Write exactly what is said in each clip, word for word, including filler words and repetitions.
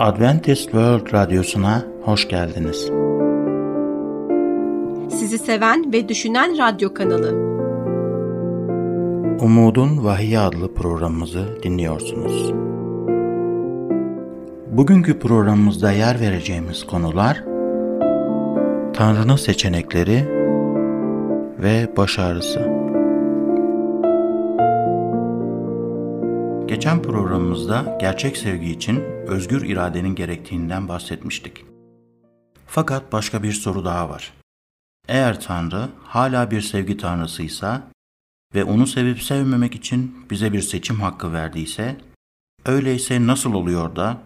Adventist World Radyosu'na hoş geldiniz. Sizi seven ve düşünen radyo kanalı. Umudun Vahiy adlı programımızı dinliyorsunuz. Bugünkü programımızda yer vereceğimiz konular Tanrı'nın seçenekleri ve baş ağrısı. Geçen programımızda gerçek sevgi için özgür iradenin gerektiğinden bahsetmiştik. Fakat başka bir soru daha var. Eğer Tanrı hala bir sevgi Tanrısıysa ve onu sevip sevmemek için bize bir seçim hakkı verdiyse, öyleyse nasıl oluyor da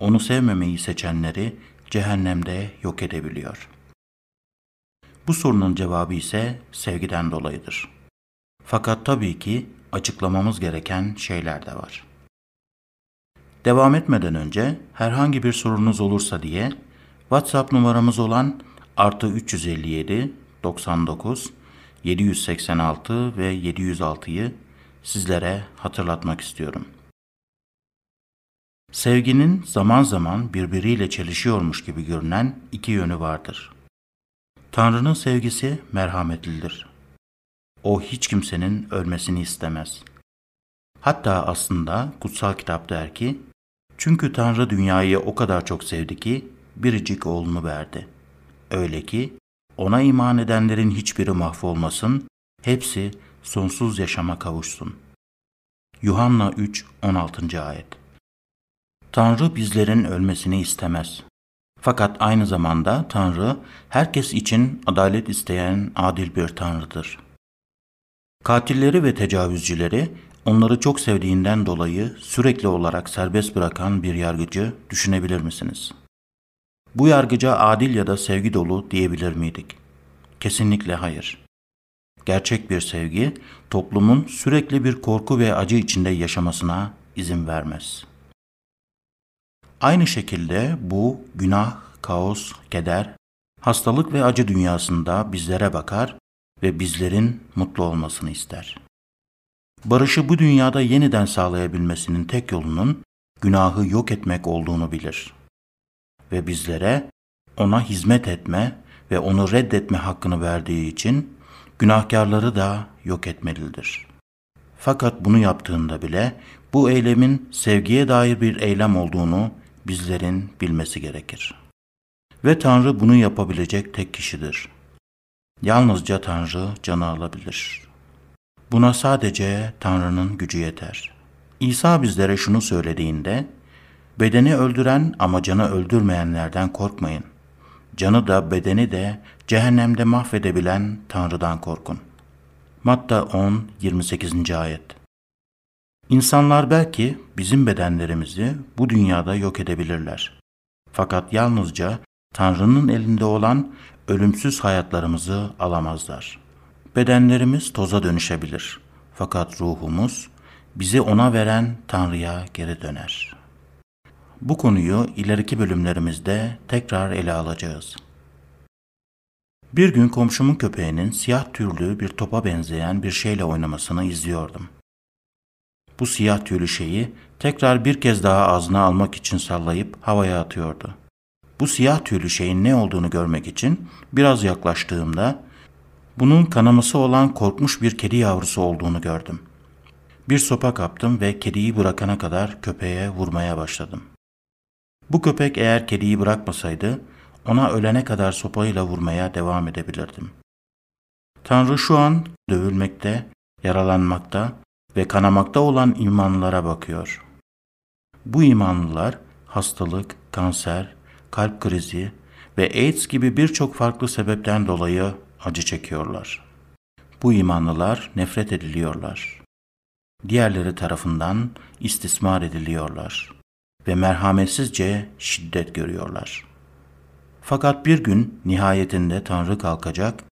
onu sevmemeyi seçenleri cehennemde yok edebiliyor? Bu sorunun cevabı ise sevgiden dolayıdır. Fakat tabii ki açıklamamız gereken şeyler de var. Devam etmeden önce herhangi bir sorunuz olursa diye WhatsApp numaramız olan artı üç yüz elli yedi doksan dokuz yedi yüz seksen altı ve yedi yüz altı'yı sizlere hatırlatmak istiyorum. Sevginin zaman zaman birbiriyle çelişiyormuş gibi görünen iki yönü vardır. Tanrı'nın sevgisi merhametlidir. O hiç kimsenin ölmesini istemez. Hatta aslında kutsal kitap der ki, çünkü Tanrı dünyayı o kadar çok sevdi ki biricik oğlunu verdi. Öyle ki ona iman edenlerin hiçbiri mahvolmasın, hepsi sonsuz yaşama kavuşsun. Yuhanna üç on altıncı ayet. Tanrı bizlerin ölmesini istemez. Fakat aynı zamanda Tanrı herkes için adalet isteyen adil bir Tanrı'dır. Katilleri ve tecavüzcüleri onları çok sevdiğinden dolayı sürekli olarak serbest bırakan bir yargıcı düşünebilir misiniz? Bu yargıca adil ya da sevgi dolu diyebilir miydik? Kesinlikle hayır. Gerçek bir sevgi toplumun sürekli bir korku ve acı içinde yaşamasına izin vermez. Aynı şekilde bu günah, kaos, keder, hastalık ve acı dünyasında bizlere bakar ve bizlerin mutlu olmasını ister. Barışı bu dünyada yeniden sağlayabilmesinin tek yolunun günahı yok etmek olduğunu bilir. Ve bizlere ona hizmet etme ve onu reddetme hakkını verdiği için günahkarları da yok etmelidir. Fakat bunu yaptığında bile bu eylemin sevgiye dair bir eylem olduğunu bizlerin bilmesi gerekir. Ve Tanrı bunu yapabilecek tek kişidir. Yalnızca Tanrı canı alabilir. Buna sadece Tanrı'nın gücü yeter. İsa bizlere şunu söylediğinde, bedeni öldüren ama canı öldürmeyenlerden korkmayın. Canı da bedeni de cehennemde mahvedebilen Tanrı'dan korkun. Matta on yirmi sekizinci ayet. İnsanlar belki bizim bedenlerimizi bu dünyada yok edebilirler. Fakat yalnızca Tanrı'nın elinde olan ölümsüz hayatlarımızı alamazlar. Bedenlerimiz toza dönüşebilir. Fakat ruhumuz bizi ona veren Tanrı'ya geri döner. Bu konuyu ileriki bölümlerimizde tekrar ele alacağız. Bir gün komşumun köpeğinin siyah tüylü bir topa benzeyen bir şeyle oynamasını izliyordum. Bu siyah tüylü şeyi tekrar bir kez daha ağzına almak için sallayıp havaya atıyordu. Bu siyah tüylü şeyin ne olduğunu görmek için biraz yaklaştığımda bunun kanaması olan korkmuş bir kedi yavrusu olduğunu gördüm. Bir sopa kaptım ve kediyi bırakana kadar köpeğe vurmaya başladım. Bu köpek eğer kediyi bırakmasaydı ona ölene kadar sopayla vurmaya devam edebilirdim. Tanrı şu an dövülmekte, yaralanmakta ve kanamakta olan imanlılara bakıyor. Bu imanlılar hastalık, kanser, kalp krizi ve AIDS gibi birçok farklı sebepten dolayı acı çekiyorlar. Bu imanlılar nefret ediliyorlar. Diğerleri tarafından istismar ediliyorlar ve merhametsizce şiddet görüyorlar. Fakat bir gün nihayetinde Tanrı kalkacak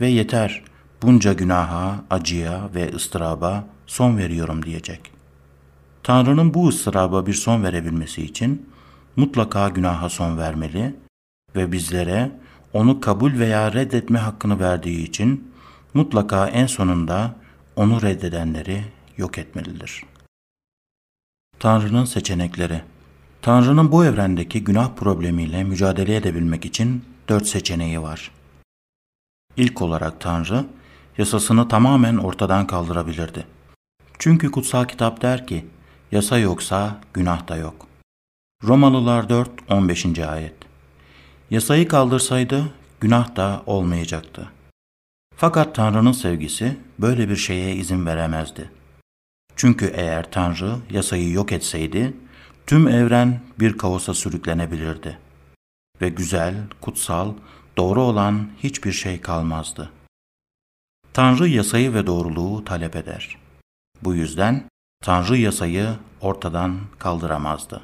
ve yeter, bunca günaha, acıya ve ıstıraba son veriyorum diyecek. Tanrı'nın bu ıstıraba bir son verebilmesi için mutlaka günaha son vermeli ve bizlere onu kabul veya reddetme hakkını verdiği için mutlaka en sonunda onu reddedenleri yok etmelidir. Tanrı'nın seçenekleri. Tanrı'nın bu evrendeki günah problemiyle mücadele edebilmek için dört seçeneği var. İlk olarak Tanrı, yasasını tamamen ortadan kaldırabilirdi. Çünkü kutsal kitap der ki, yasa yoksa günah da yok. Romalılar dört on beşinci ayet. Yasayı kaldırsaydı günah da olmayacaktı. Fakat Tanrı'nın sevgisi böyle bir şeye izin veremezdi. Çünkü eğer Tanrı yasayı yok etseydi, tüm evren bir kaosa sürüklenebilirdi ve güzel, kutsal, doğru olan hiçbir şey kalmazdı. Tanrı yasayı ve doğruluğu talep eder. Bu yüzden Tanrı yasayı ortadan kaldıramazdı.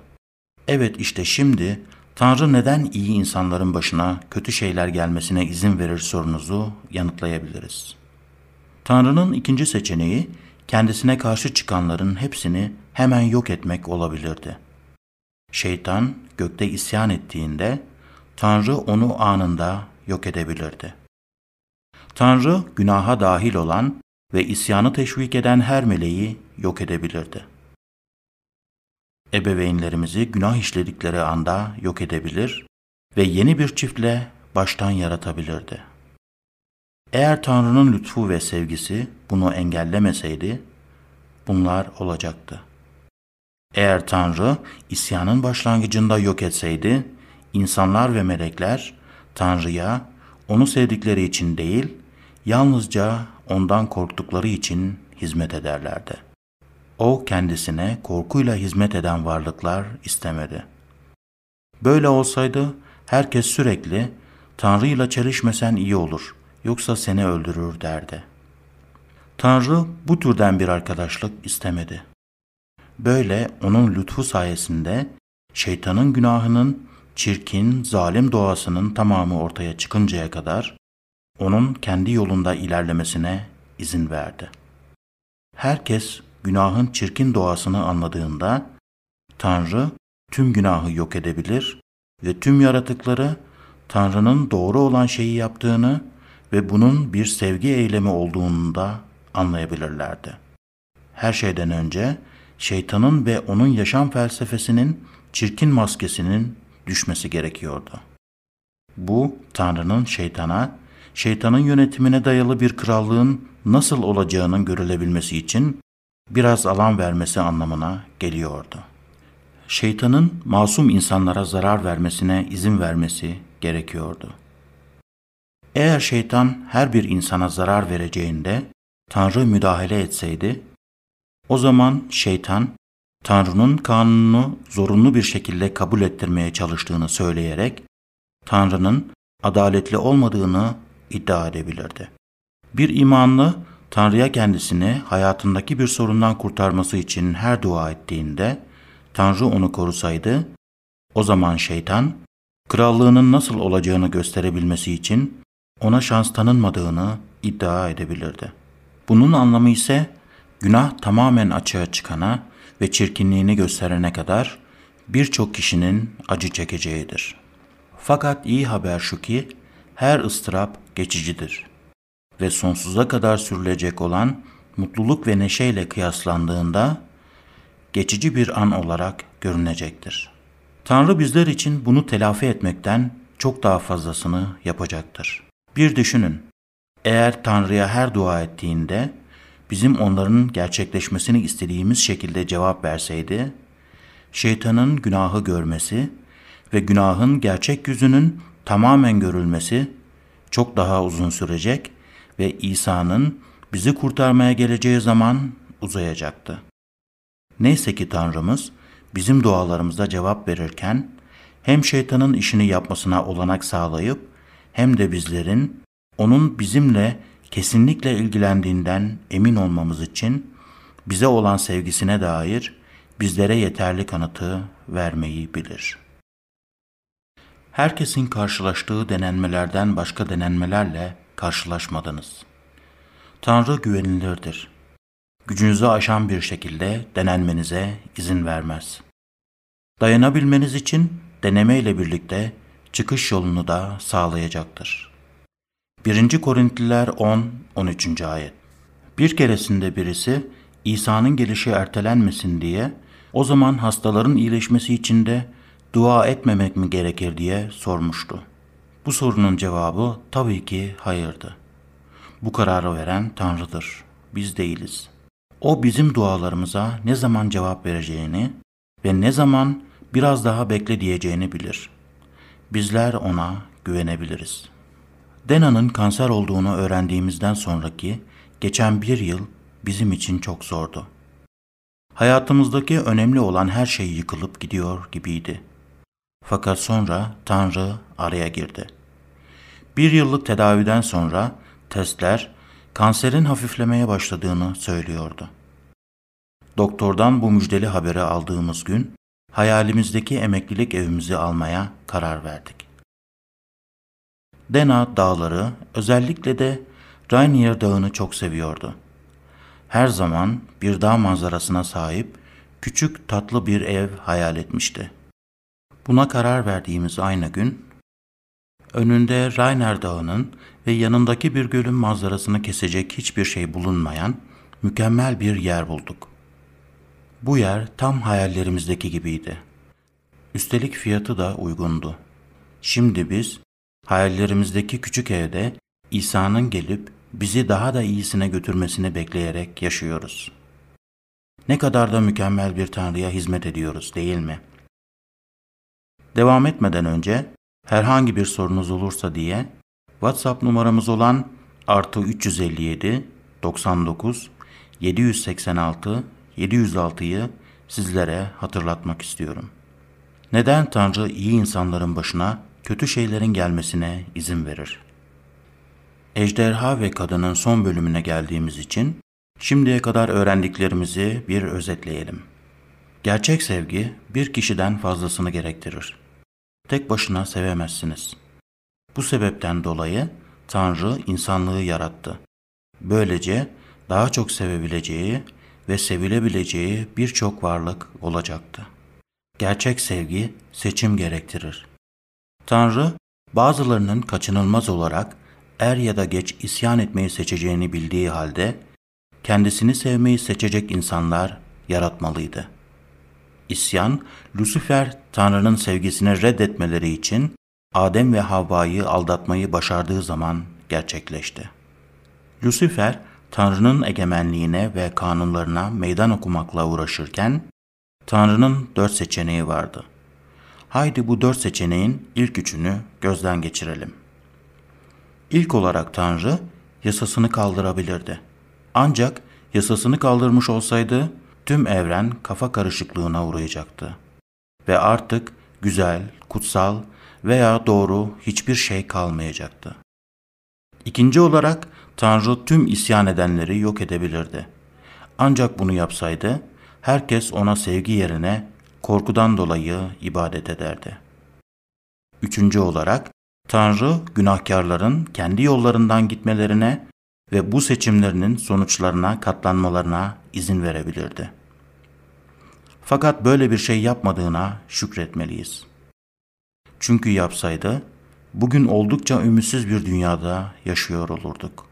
Evet, işte şimdi Tanrı neden iyi insanların başına kötü şeyler gelmesine izin verir sorunuzu yanıtlayabiliriz. Tanrı'nın ikinci seçeneği kendisine karşı çıkanların hepsini hemen yok etmek olabilirdi. Şeytan gökte isyan ettiğinde Tanrı onu anında yok edebilirdi. Tanrı günaha dahil olan ve isyanı teşvik eden her meleği yok edebilirdi. Ebeveynlerimizi günah işledikleri anda yok edebilir ve yeni bir çiftle baştan yaratabilirdi. Eğer Tanrı'nın lütfu ve sevgisi bunu engellemeseydi, bunlar olacaktı. Eğer Tanrı isyanın başlangıcında yok etseydi, insanlar ve melekler Tanrı'ya onu sevdikleri için değil, yalnızca ondan korktukları için hizmet ederlerdi. O kendisine korkuyla hizmet eden varlıklar istemedi. Böyle olsaydı herkes sürekli Tanrı'yla çelişmesen iyi olur, yoksa seni öldürür derdi. Tanrı bu türden bir arkadaşlık istemedi. Böyle onun lütfu sayesinde şeytanın günahının çirkin, zalim doğasının tamamı ortaya çıkıncaya kadar onun kendi yolunda ilerlemesine izin verdi. Herkes günahın çirkin doğasını anladığında Tanrı tüm günahı yok edebilir ve tüm yaratıkları Tanrı'nın doğru olan şeyi yaptığını ve bunun bir sevgi eylemi olduğunu da anlayabilirlerdi. Her şeyden önce şeytanın ve onun yaşam felsefesinin çirkin maskesinin düşmesi gerekiyordu. Bu Tanrı'nın şeytana, şeytanın yönetimine dayalı bir krallığın nasıl olacağının görülebilmesi için biraz alan vermesi anlamına geliyordu. Şeytanın masum insanlara zarar vermesine izin vermesi gerekiyordu. Eğer şeytan her bir insana zarar vereceğinde Tanrı müdahale etseydi, o zaman şeytan Tanrı'nın kanunu zorunlu bir şekilde kabul ettirmeye çalıştığını söyleyerek Tanrı'nın adaletli olmadığını iddia edebilirdi. Bir imanlı Tanrı'ya kendisini hayatındaki bir sorundan kurtarması için her dua ettiğinde Tanrı onu korusaydı, o zaman şeytan krallığının nasıl olacağını gösterebilmesi için ona şans tanınmadığını iddia edebilirdi. Bunun anlamı ise günah tamamen açığa çıkana ve çirkinliğini gösterene kadar birçok kişinin acı çekeceğidir. Fakat iyi haber şu ki her ıstırap geçicidir ve sonsuza kadar sürülecek olan mutluluk ve neşeyle kıyaslandığında geçici bir an olarak görünecektir. Tanrı bizler için bunu telafi etmekten çok daha fazlasını yapacaktır. Bir düşünün, eğer Tanrı'ya her dua ettiğinde bizim onların gerçekleşmesini istediğimiz şekilde cevap verseydi, şeytanın günahı görmesi ve günahın gerçek yüzünün tamamen görülmesi çok daha uzun sürecek ve İsa'nın bizi kurtarmaya geleceği zaman uzayacaktı. Neyse ki Tanrımız bizim dualarımıza cevap verirken hem şeytanın işini yapmasına olanak sağlayıp hem de bizlerin onun bizimle kesinlikle ilgilendiğinden emin olmamız için bize olan sevgisine dair bizlere yeterli kanıtı vermeyi bilir. Herkesin karşılaştığı denenmelerden başka denenmelerle karşılaşmadınız. Tanrı güvenilirdir. Gücünüzü aşan bir şekilde denenmenize izin vermez. Dayanabilmeniz için deneme ile birlikte çıkış yolunu da sağlayacaktır. birinci Korintliler on on üçüncü ayet. Bir keresinde birisi İsa'nın gelişi ertelenmesin diye O zaman hastaların iyileşmesi için de dua etmemek mi gerekir diye sormuştu. Bu sorunun cevabı tabii ki hayırdı. Bu kararı veren Tanrı'dır, biz değiliz. O bizim dualarımıza ne zaman cevap vereceğini ve ne zaman biraz daha bekle diyeceğini bilir. Bizler ona güvenebiliriz. Dena'nın kanser olduğunu öğrendiğimizden sonraki geçen bir yıl bizim için çok zordu. Hayatımızdaki önemli olan her şey yıkılıp gidiyor gibiydi. Fakat sonra Tanrı araya girdi. Bir yıllık tedaviden sonra testler kanserin hafiflemeye başladığını söylüyordu. Doktordan bu müjdeli haberi aldığımız gün hayalimizdeki emeklilik evimizi almaya karar verdik. Dena dağları, özellikle de Rainier Dağı'nı çok seviyordu. Her zaman bir dağ manzarasına sahip küçük tatlı bir ev hayal etmişti. Buna karar verdiğimiz aynı gün, önünde Rainier Dağı'nın ve yanındaki bir gölün manzarasını kesecek hiçbir şey bulunmayan mükemmel bir yer bulduk. Bu yer tam hayallerimizdeki gibiydi. Üstelik fiyatı da uygundu. Şimdi biz hayallerimizdeki küçük evde İsa'nın gelip bizi daha da iyisine götürmesini bekleyerek yaşıyoruz. Ne kadar da mükemmel bir Tanrı'ya hizmet ediyoruz, değil mi? Devam etmeden önce herhangi bir sorunuz olursa diye WhatsApp numaramız olan artı üç yüz elli yedi doksan dokuz yedi yüz seksen altı yedi yüz altı'yı sizlere hatırlatmak istiyorum. Neden Tanrı iyi insanların başına kötü şeylerin gelmesine izin verir? Ejderha ve Kadının son bölümüne geldiğimiz için şimdiye kadar öğrendiklerimizi bir özetleyelim. Gerçek sevgi bir kişiden fazlasını gerektirir. Tek başına sevemezsiniz. Bu sebepten dolayı Tanrı insanlığı yarattı. Böylece daha çok sevebileceği ve sevilebileceği birçok varlık olacaktı. Gerçek sevgi seçim gerektirir. Tanrı, bazılarının kaçınılmaz olarak er ya da geç isyan etmeyi seçeceğini bildiği halde, kendisini sevmeyi seçecek insanlar yaratmalıydı. İsyan, Lucifer, Tanrı'nın sevgisini reddetmeleri için Adem ve Havva'yı aldatmayı başardığı zaman gerçekleşti. Lucifer, Tanrı'nın egemenliğine ve kanunlarına meydan okumakla uğraşırken, Tanrı'nın dört seçeneği vardı. Haydi bu dört seçeneğin ilk üçünü gözden geçirelim. İlk olarak Tanrı yasasını kaldırabilirdi. Ancak yasasını kaldırmış olsaydı tüm evren kafa karışıklığına uğrayacaktı. Ve artık güzel, kutsal veya doğru hiçbir şey kalmayacaktı. İkinci olarak Tanrı tüm isyan edenleri yok edebilirdi. Ancak bunu yapsaydı herkes ona sevgi yerine korkudan dolayı ibadet ederdi. Üçüncü olarak Tanrı günahkarların kendi yollarından gitmelerine ve bu seçimlerinin sonuçlarına katlanmalarına izin verebilirdi. Fakat böyle bir şey yapmadığına şükretmeliyiz. Çünkü yapsaydı bugün oldukça ümitsiz bir dünyada yaşıyor olurduk.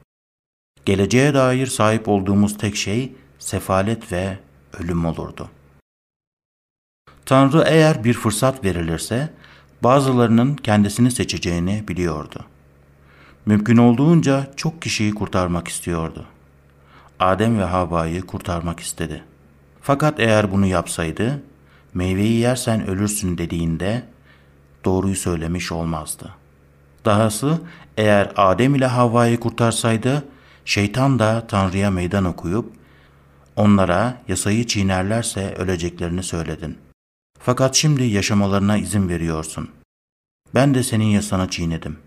Geleceğe dair sahip olduğumuz tek şey sefalet ve ölüm olurdu. Tanrı eğer bir fırsat verilirse bazılarının kendisini seçeceğini biliyordu. Mümkün olduğunca çok kişiyi kurtarmak istiyordu. Adem ve Havva'yı kurtarmak istedi. Fakat eğer bunu yapsaydı, meyveyi yersen ölürsün dediğinde doğruyu söylemiş olmazdı. Dahası eğer Adem ile Havva'yı kurtarsaydı, şeytan da Tanrı'ya meydan okuyup onlara yasayı çiğnerlerse öleceklerini söyledin. Fakat şimdi yaşamalarına izin veriyorsun. Ben de senin yasanı çiğnedim.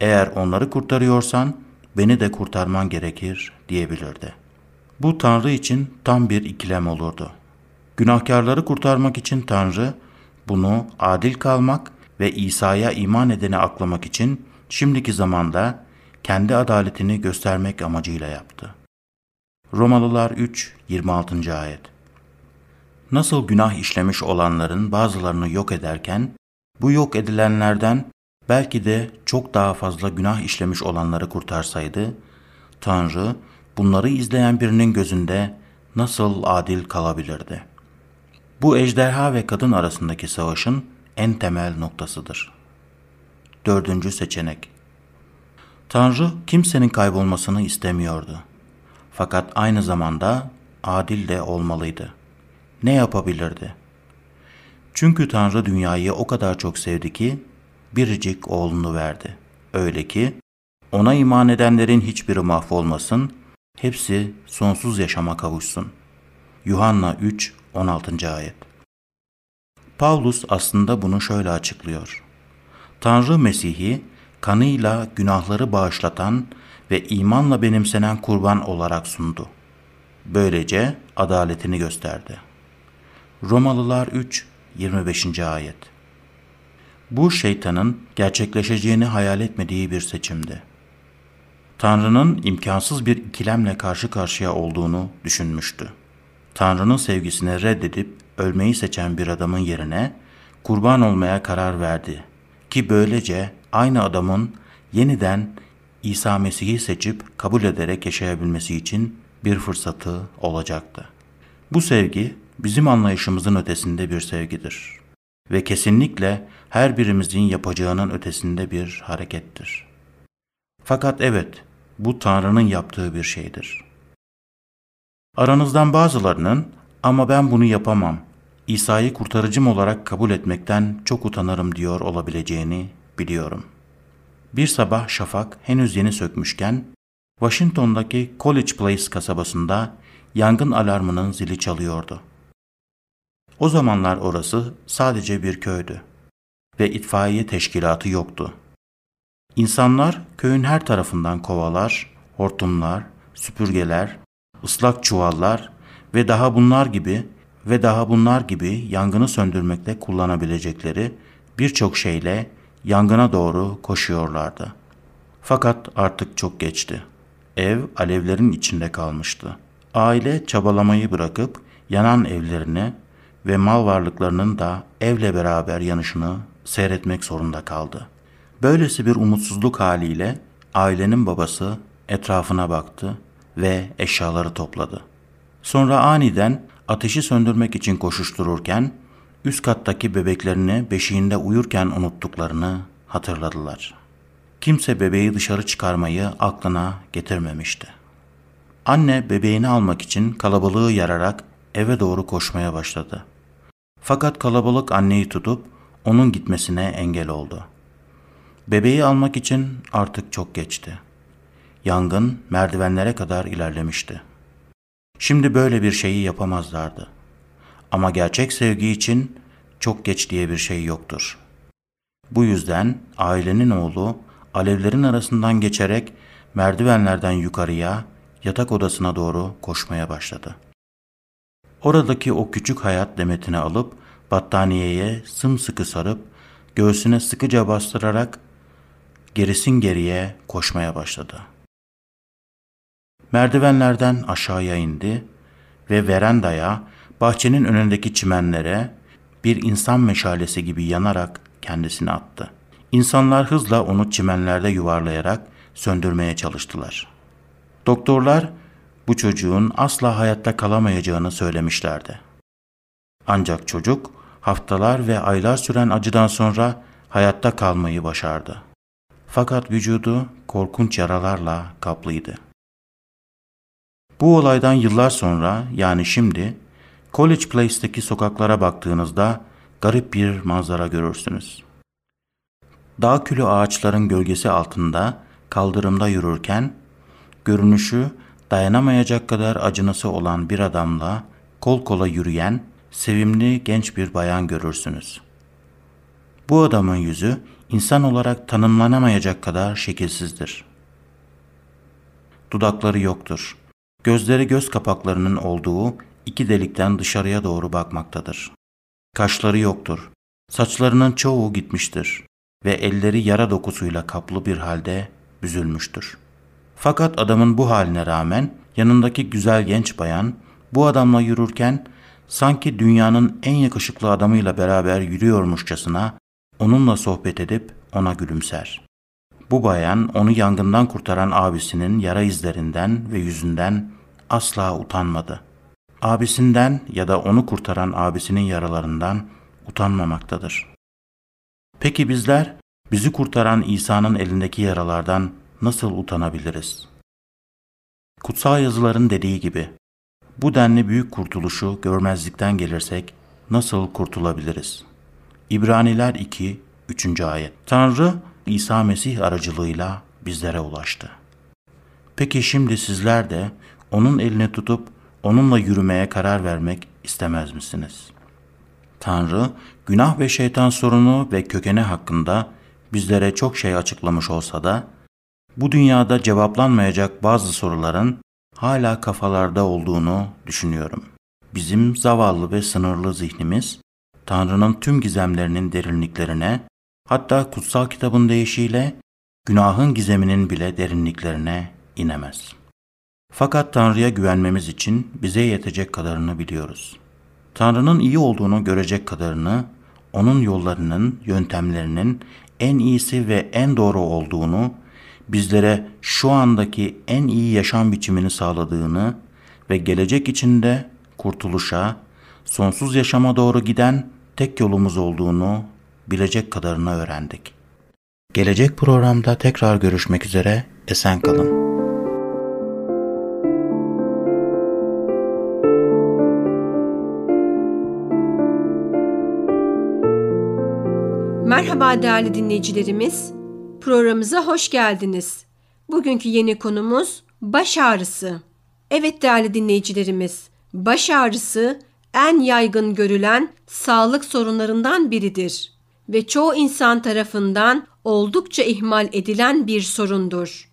Eğer onları kurtarıyorsan beni de kurtarman gerekir diyebilirdi. Bu Tanrı için tam bir ikilem olurdu. Günahkarları kurtarmak için Tanrı bunu adil kalmak ve İsa'ya iman edeni aklamak için şimdiki zamanda kendi adaletini göstermek amacıyla yaptı. Romalılar üç yirmi altıncı ayet. Nasıl günah işlemiş olanların bazılarını yok ederken, bu yok edilenlerden belki de çok daha fazla günah işlemiş olanları kurtarsaydı, Tanrı bunları izleyen birinin gözünde nasıl adil kalabilirdi? Bu ejderha ve kadın arasındaki savaşın en temel noktasıdır. Dördüncü seçenek. Tanrı kimsenin kaybolmasını istemiyordu. Fakat aynı zamanda adil de olmalıydı. Ne yapabilirdi? Çünkü Tanrı dünyayı o kadar çok sevdi ki biricik oğlunu verdi. Öyle ki ona iman edenlerin hiçbiri mahvolmasın, hepsi sonsuz yaşama kavuşsun. Yuhanna üç on altıncı ayet. Pavlus aslında bunu şöyle açıklıyor. Tanrı Mesih'i kanıyla günahları bağışlatan ve imanla benimsenen kurban olarak sundu. Böylece adaletini gösterdi. Romalılar üç yirmi beş. ayet. Bu şeytanın gerçekleşeceğini hayal etmediği bir seçimdi. Tanrı'nın imkansız bir ikilemle karşı karşıya olduğunu düşünmüştü. Tanrı'nın sevgisini reddedip ölmeyi seçen bir adamın yerine kurban olmaya karar verdi ki böylece aynı adamın yeniden İsa Mesih'i seçip kabul ederek yaşayabilmesi için bir fırsatı olacaktı. Bu sevgi bizim anlayışımızın ötesinde bir sevgidir ve kesinlikle her birimizin yapacağının ötesinde bir harekettir. Fakat evet, bu Tanrı'nın yaptığı bir şeydir. Aranızdan bazılarının ama ben bunu yapamam, İsa'yı kurtarıcım olarak kabul etmekten çok utanırım diyor olabileceğini biliyorum. Bir sabah şafak henüz yeni sökmüşken Washington'daki College Place kasabasında yangın alarmının zili çalıyordu. O zamanlar orası sadece bir köydü ve itfaiye teşkilatı yoktu. İnsanlar köyün her tarafından kovalar, hortumlar, süpürgeler, ıslak çuvallar ve daha bunlar gibi ve daha bunlar gibi yangını söndürmekte kullanabilecekleri birçok şeyle yangına doğru koşuyorlardı. Fakat artık çok geçti. Ev alevlerin içinde kalmıştı. Aile çabalamayı bırakıp yanan evlerini ve mal varlıklarının da evle beraber yanışını seyretmek zorunda kaldı. Böylesi bir umutsuzluk haliyle ailenin babası etrafına baktı ve eşyaları topladı. Sonra aniden ateşi söndürmek için koşuştururken üst kattaki bebeklerini beşiğinde uyurken unuttuklarını hatırladılar. Kimse bebeği dışarı çıkarmayı aklına getirmemişti. Anne bebeğini almak için kalabalığı yararak eve doğru koşmaya başladı. Fakat kalabalık anneyi tutup onun gitmesine engel oldu. Bebeği almak için artık çok geçti. Yangın merdivenlere kadar ilerlemişti. Şimdi böyle bir şeyi yapamazlardı. Ama gerçek sevgi için çok geç diye bir şey yoktur. Bu yüzden ailenin oğlu alevlerin arasından geçerek merdivenlerden yukarıya, yatak odasına doğru koşmaya başladı. Oradaki o küçük hayat demetini alıp battaniyeye sımsıkı sarıp göğsüne sıkıca bastırarak gerisin geriye koşmaya başladı. Merdivenlerden aşağıya indi ve verandaya, bahçenin önündeki çimenlere bir insan meşalesi gibi yanarak kendisini attı. İnsanlar hızla onu çimenlerde yuvarlayarak söndürmeye çalıştılar. Doktorlar bu çocuğun asla hayatta kalamayacağını söylemişlerdi. Ancak çocuk haftalar ve aylar süren acıdan sonra hayatta kalmayı başardı. Fakat vücudu korkunç yaralarla kaplıydı. Bu olaydan yıllar sonra, yani şimdi, College Place'teki sokaklara baktığınızda garip bir manzara görürsünüz. Dağ külü ağaçların gölgesi altında kaldırımda yürürken, görünüşü dayanamayacak kadar acınası olan bir adamla kol kola yürüyen sevimli genç bir bayan görürsünüz. Bu adamın yüzü insan olarak tanımlanamayacak kadar şekilsizdir. Dudakları yoktur. Gözleri göz kapaklarının olduğu iki delikten dışarıya doğru bakmaktadır. Kaşları yoktur. Saçlarının çoğu gitmiştir ve elleri yara dokusuyla kaplı bir halde büzülmüştür. Fakat adamın bu haline rağmen yanındaki güzel genç bayan bu adamla yürürken sanki dünyanın en yakışıklı adamıyla beraber yürüyormuşçasına onunla sohbet edip ona gülümser. Bu bayan onu yangından kurtaran abisinin yara izlerinden ve yüzünden asla utanmadı. abisinden ya da onu kurtaran abisinin yaralarından utanmamaktadır. Peki bizler bizi kurtaran İsa'nın elindeki yaralardan nasıl utanabiliriz? Kutsal yazıların dediği gibi, bu denli büyük kurtuluşu görmezlikten gelirsek nasıl kurtulabiliriz? İbraniler iki, üçüncü ayet. Tanrı İsa Mesih aracılığıyla bizlere ulaştı. Peki şimdi sizler de onun elini tutup onunla yürümeye karar vermek istemez misiniz? Tanrı, günah ve şeytan sorunu ve kökeni hakkında bizlere çok şey açıklamış olsa da, bu dünyada cevaplanmayacak bazı soruların hala kafalarda olduğunu düşünüyorum. Bizim zavallı ve sınırlı zihnimiz, Tanrı'nın tüm gizemlerinin derinliklerine, hatta kutsal kitabın deyişiyle günahın gizeminin bile derinliklerine inemez. Fakat Tanrı'ya güvenmemiz için bize yetecek kadarını biliyoruz. Tanrı'nın iyi olduğunu görecek kadarını, onun yollarının, yöntemlerinin en iyisi ve en doğru olduğunu, bizlere şu andaki en iyi yaşam biçimini sağladığını ve gelecek içinde kurtuluşa, sonsuz yaşama doğru giden tek yolumuz olduğunu bilecek kadarını öğrendik. Gelecek programda tekrar görüşmek üzere, esen kalın. Merhaba değerli dinleyicilerimiz, programımıza hoş geldiniz. Bugünkü yeni konumuz baş ağrısı. Evet değerli dinleyicilerimiz, baş ağrısı en yaygın görülen sağlık sorunlarından biridir ve çoğu insan tarafından oldukça ihmal edilen bir sorundur.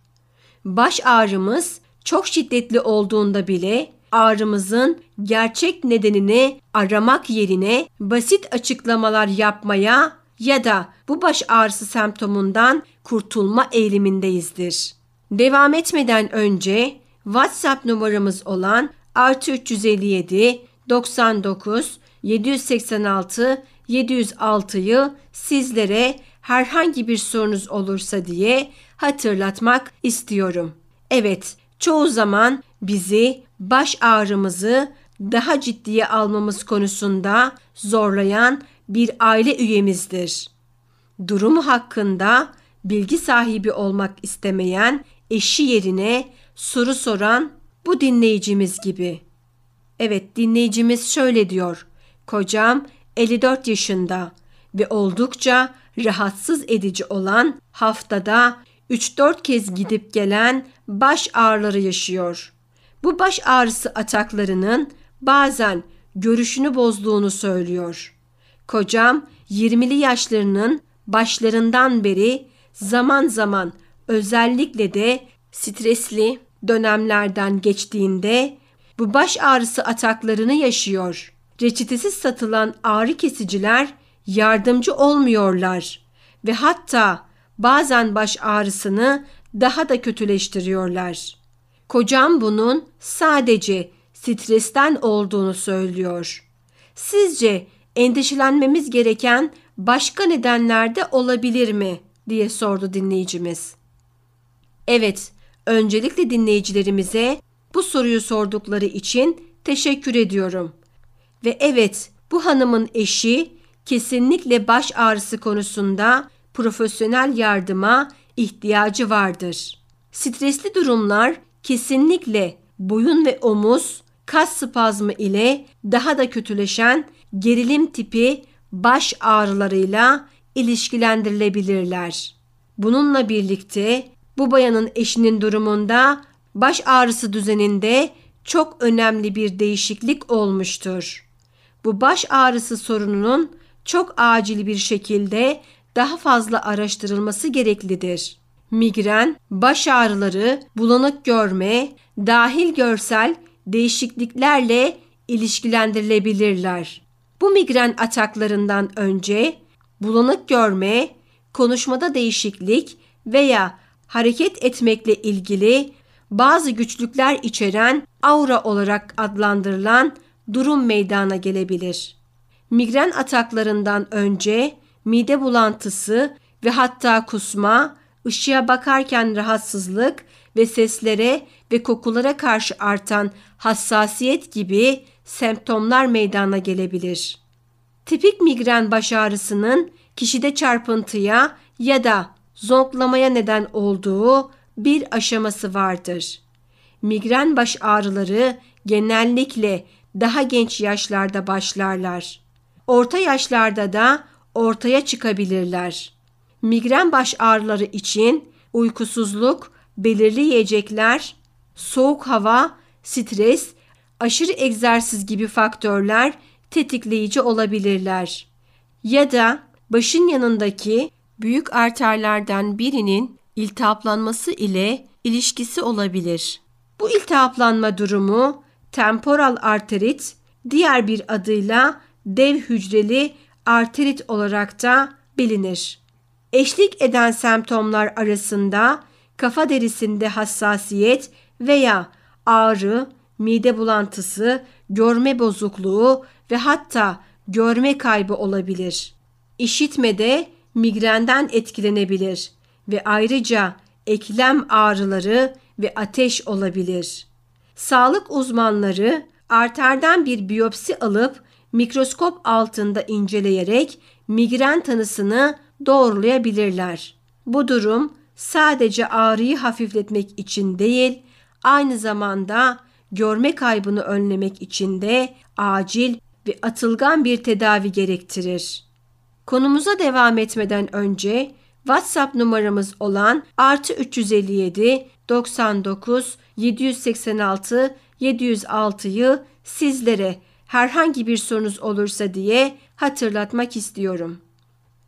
Baş ağrımız çok şiddetli olduğunda bile ağrımızın gerçek nedenini aramak yerine basit açıklamalar yapmaya ya da bu baş ağrısı semptomundan kurtulma eğilimindeyizdir. Devam etmeden önce WhatsApp numaramız olan artı üç yüz elli yedi doksan dokuz yedi yüz seksen altı yedi yüz altı'yı sizlere herhangi bir sorunuz olursa diye hatırlatmak istiyorum. Evet, çoğu zaman bizi baş ağrımızı daha ciddiye almamız konusunda zorlayan bir aile üyemizdir. Durumu hakkında bilgi sahibi olmak istemeyen eşi yerine soru soran bu dinleyicimiz gibi. Evet, dinleyicimiz şöyle diyor: kocam elli dört yaşında ve oldukça rahatsız edici olan, haftada üç dört kez gidip gelen baş ağrıları yaşıyor. Bu baş ağrısı ataklarının bazen görüşünü bozduğunu söylüyor. Kocam yirmili yaşlarının başlarından beri zaman zaman, özellikle de stresli dönemlerden geçtiğinde bu baş ağrısı ataklarını yaşıyor. Reçetesiz satılan ağrı kesiciler yardımcı olmuyorlar ve hatta bazen baş ağrısını daha da kötüleştiriyorlar. Kocam bunun sadece stresten olduğunu söylüyor. Sizce endişelenmemiz gereken başka nedenler de olabilir mi diye sordu dinleyicimiz. Evet, öncelikle dinleyicilerimize bu soruyu sordukları için teşekkür ediyorum. Ve evet, bu hanımın eşi kesinlikle baş ağrısı konusunda profesyonel yardıma ihtiyacı vardır. Stresli durumlar kesinlikle boyun ve omuz, kas spazmı ile daha da kötüleşen gerilim tipi baş ağrılarıyla ilişkilendirilebilirler. Bununla birlikte bu bayanın eşinin durumunda baş ağrısı düzeninde çok önemli bir değişiklik olmuştur. Bu baş ağrısı sorununun çok acil bir şekilde daha fazla araştırılması gereklidir. Migren, baş ağrıları, bulanık görme, dahil görsel değişikliklerle ilişkilendirilebilirler. Bu migren ataklarından önce bulanık görme, konuşmada değişiklik veya hareket etmekle ilgili bazı güçlükler içeren aura olarak adlandırılan durum meydana gelebilir. Migren ataklarından önce mide bulantısı ve hatta kusma, ışığa bakarken rahatsızlık ve seslere ve kokulara karşı artan hassasiyet gibi semptomlar meydana gelebilir. Tipik migren baş ağrısının kişide çarpıntıya ya da zonklamaya neden olduğu bir aşaması vardır. Migren baş ağrıları genellikle daha genç yaşlarda başlarlar. Orta yaşlarda da ortaya çıkabilirler. Migren baş ağrıları için uykusuzluk, belirli yiyecekler, soğuk hava, stres, aşırı egzersiz gibi faktörler tetikleyici olabilirler. Ya da başın yanındaki büyük arterlerden birinin iltihaplanması ile ilişkisi olabilir. Bu iltihaplanma durumu temporal arterit, diğer bir adıyla dev hücreli arterit olarak da bilinir. Eşlik eden semptomlar arasında kafa derisinde hassasiyet veya ağrı, mide bulantısı, görme bozukluğu ve hatta görme kaybı olabilir. İşitme de migrenden etkilenebilir ve ayrıca eklem ağrıları ve ateş olabilir. Sağlık uzmanları arterden bir biyopsi alıp mikroskop altında inceleyerek migren tanısını doğrulayabilirler. Bu durum sadece ağrıyı hafifletmek için değil, aynı zamanda görme kaybını önlemek için de acil ve atılgan bir tedavi gerektirir. Konumuza devam etmeden önce WhatsApp numaramız olan artı üç yüz elli yedi doksan dokuz yedi yüz seksen altı yedi yüz altı'yı sizlere herhangi bir sorunuz olursa diye hatırlatmak istiyorum.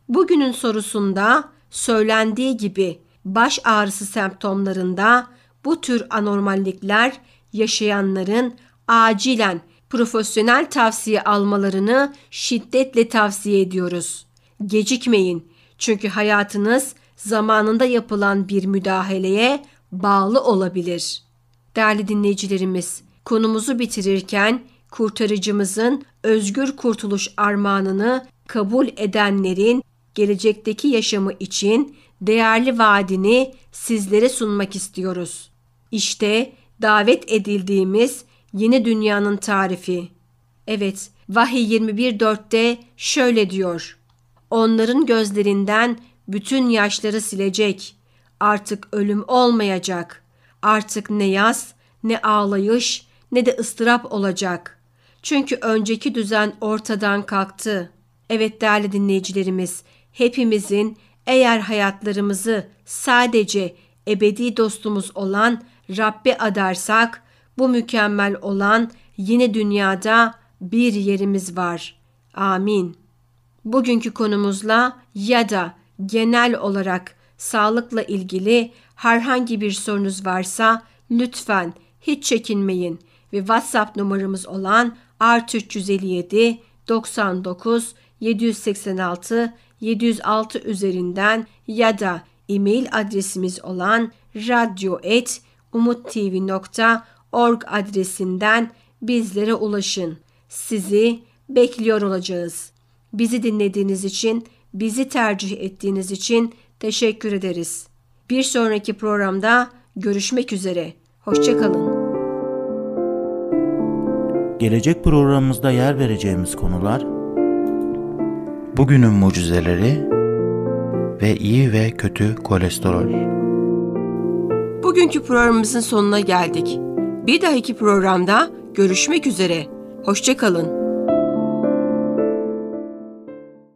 Bugünün sorusunda söylendiği gibi baş ağrısı semptomlarında bu tür anormallikler yaşayanların acilen profesyonel tavsiye almalarını şiddetle tavsiye ediyoruz. Gecikmeyin, çünkü hayatınız zamanında yapılan bir müdahaleye bağlı olabilir. Değerli dinleyicilerimiz, konumuzu bitirirken kurtarıcımızın özgür kurtuluş armağanını kabul edenlerin gelecekteki yaşamı için değerli vaadini sizlere sunmak istiyoruz. İşte davet edildiğimiz yeni dünyanın tarifi. Evet, Vahiy yirmi bir dört'te şöyle diyor: onların gözlerinden bütün yaşları silecek. Artık ölüm olmayacak. Artık ne yas, ne ağlayış, ne de ıstırap olacak. Çünkü önceki düzen ortadan kalktı. Evet değerli dinleyicilerimiz, hepimizin eğer hayatlarımızı sadece ebedi dostumuz olan Rabbe adarsak, bu mükemmel olan yeni dünyada bir yerimiz var. Amin. Bugünkü konumuzla ya da genel olarak sağlıkla ilgili herhangi bir sorunuz varsa lütfen hiç çekinmeyin ve WhatsApp numaramız olan artı üç yüz elli yedi doksan dokuz yedi yüz seksen altı yedi yüz altı üzerinden ya da e-mail adresimiz olan radyo et umuttv nokta org adresinden bizlere ulaşın. Sizi bekliyor olacağız. Bizi dinlediğiniz için, bizi tercih ettiğiniz için teşekkür ederiz. Bir sonraki programda görüşmek üzere. Hoşça kalın. Gelecek programımızda yer vereceğimiz konular: bugünün mucizeleri ve iyi ve kötü kolesterol. Bugünkü programımızın sonuna geldik. Bir dahaki programda görüşmek üzere. Hoşça kalın.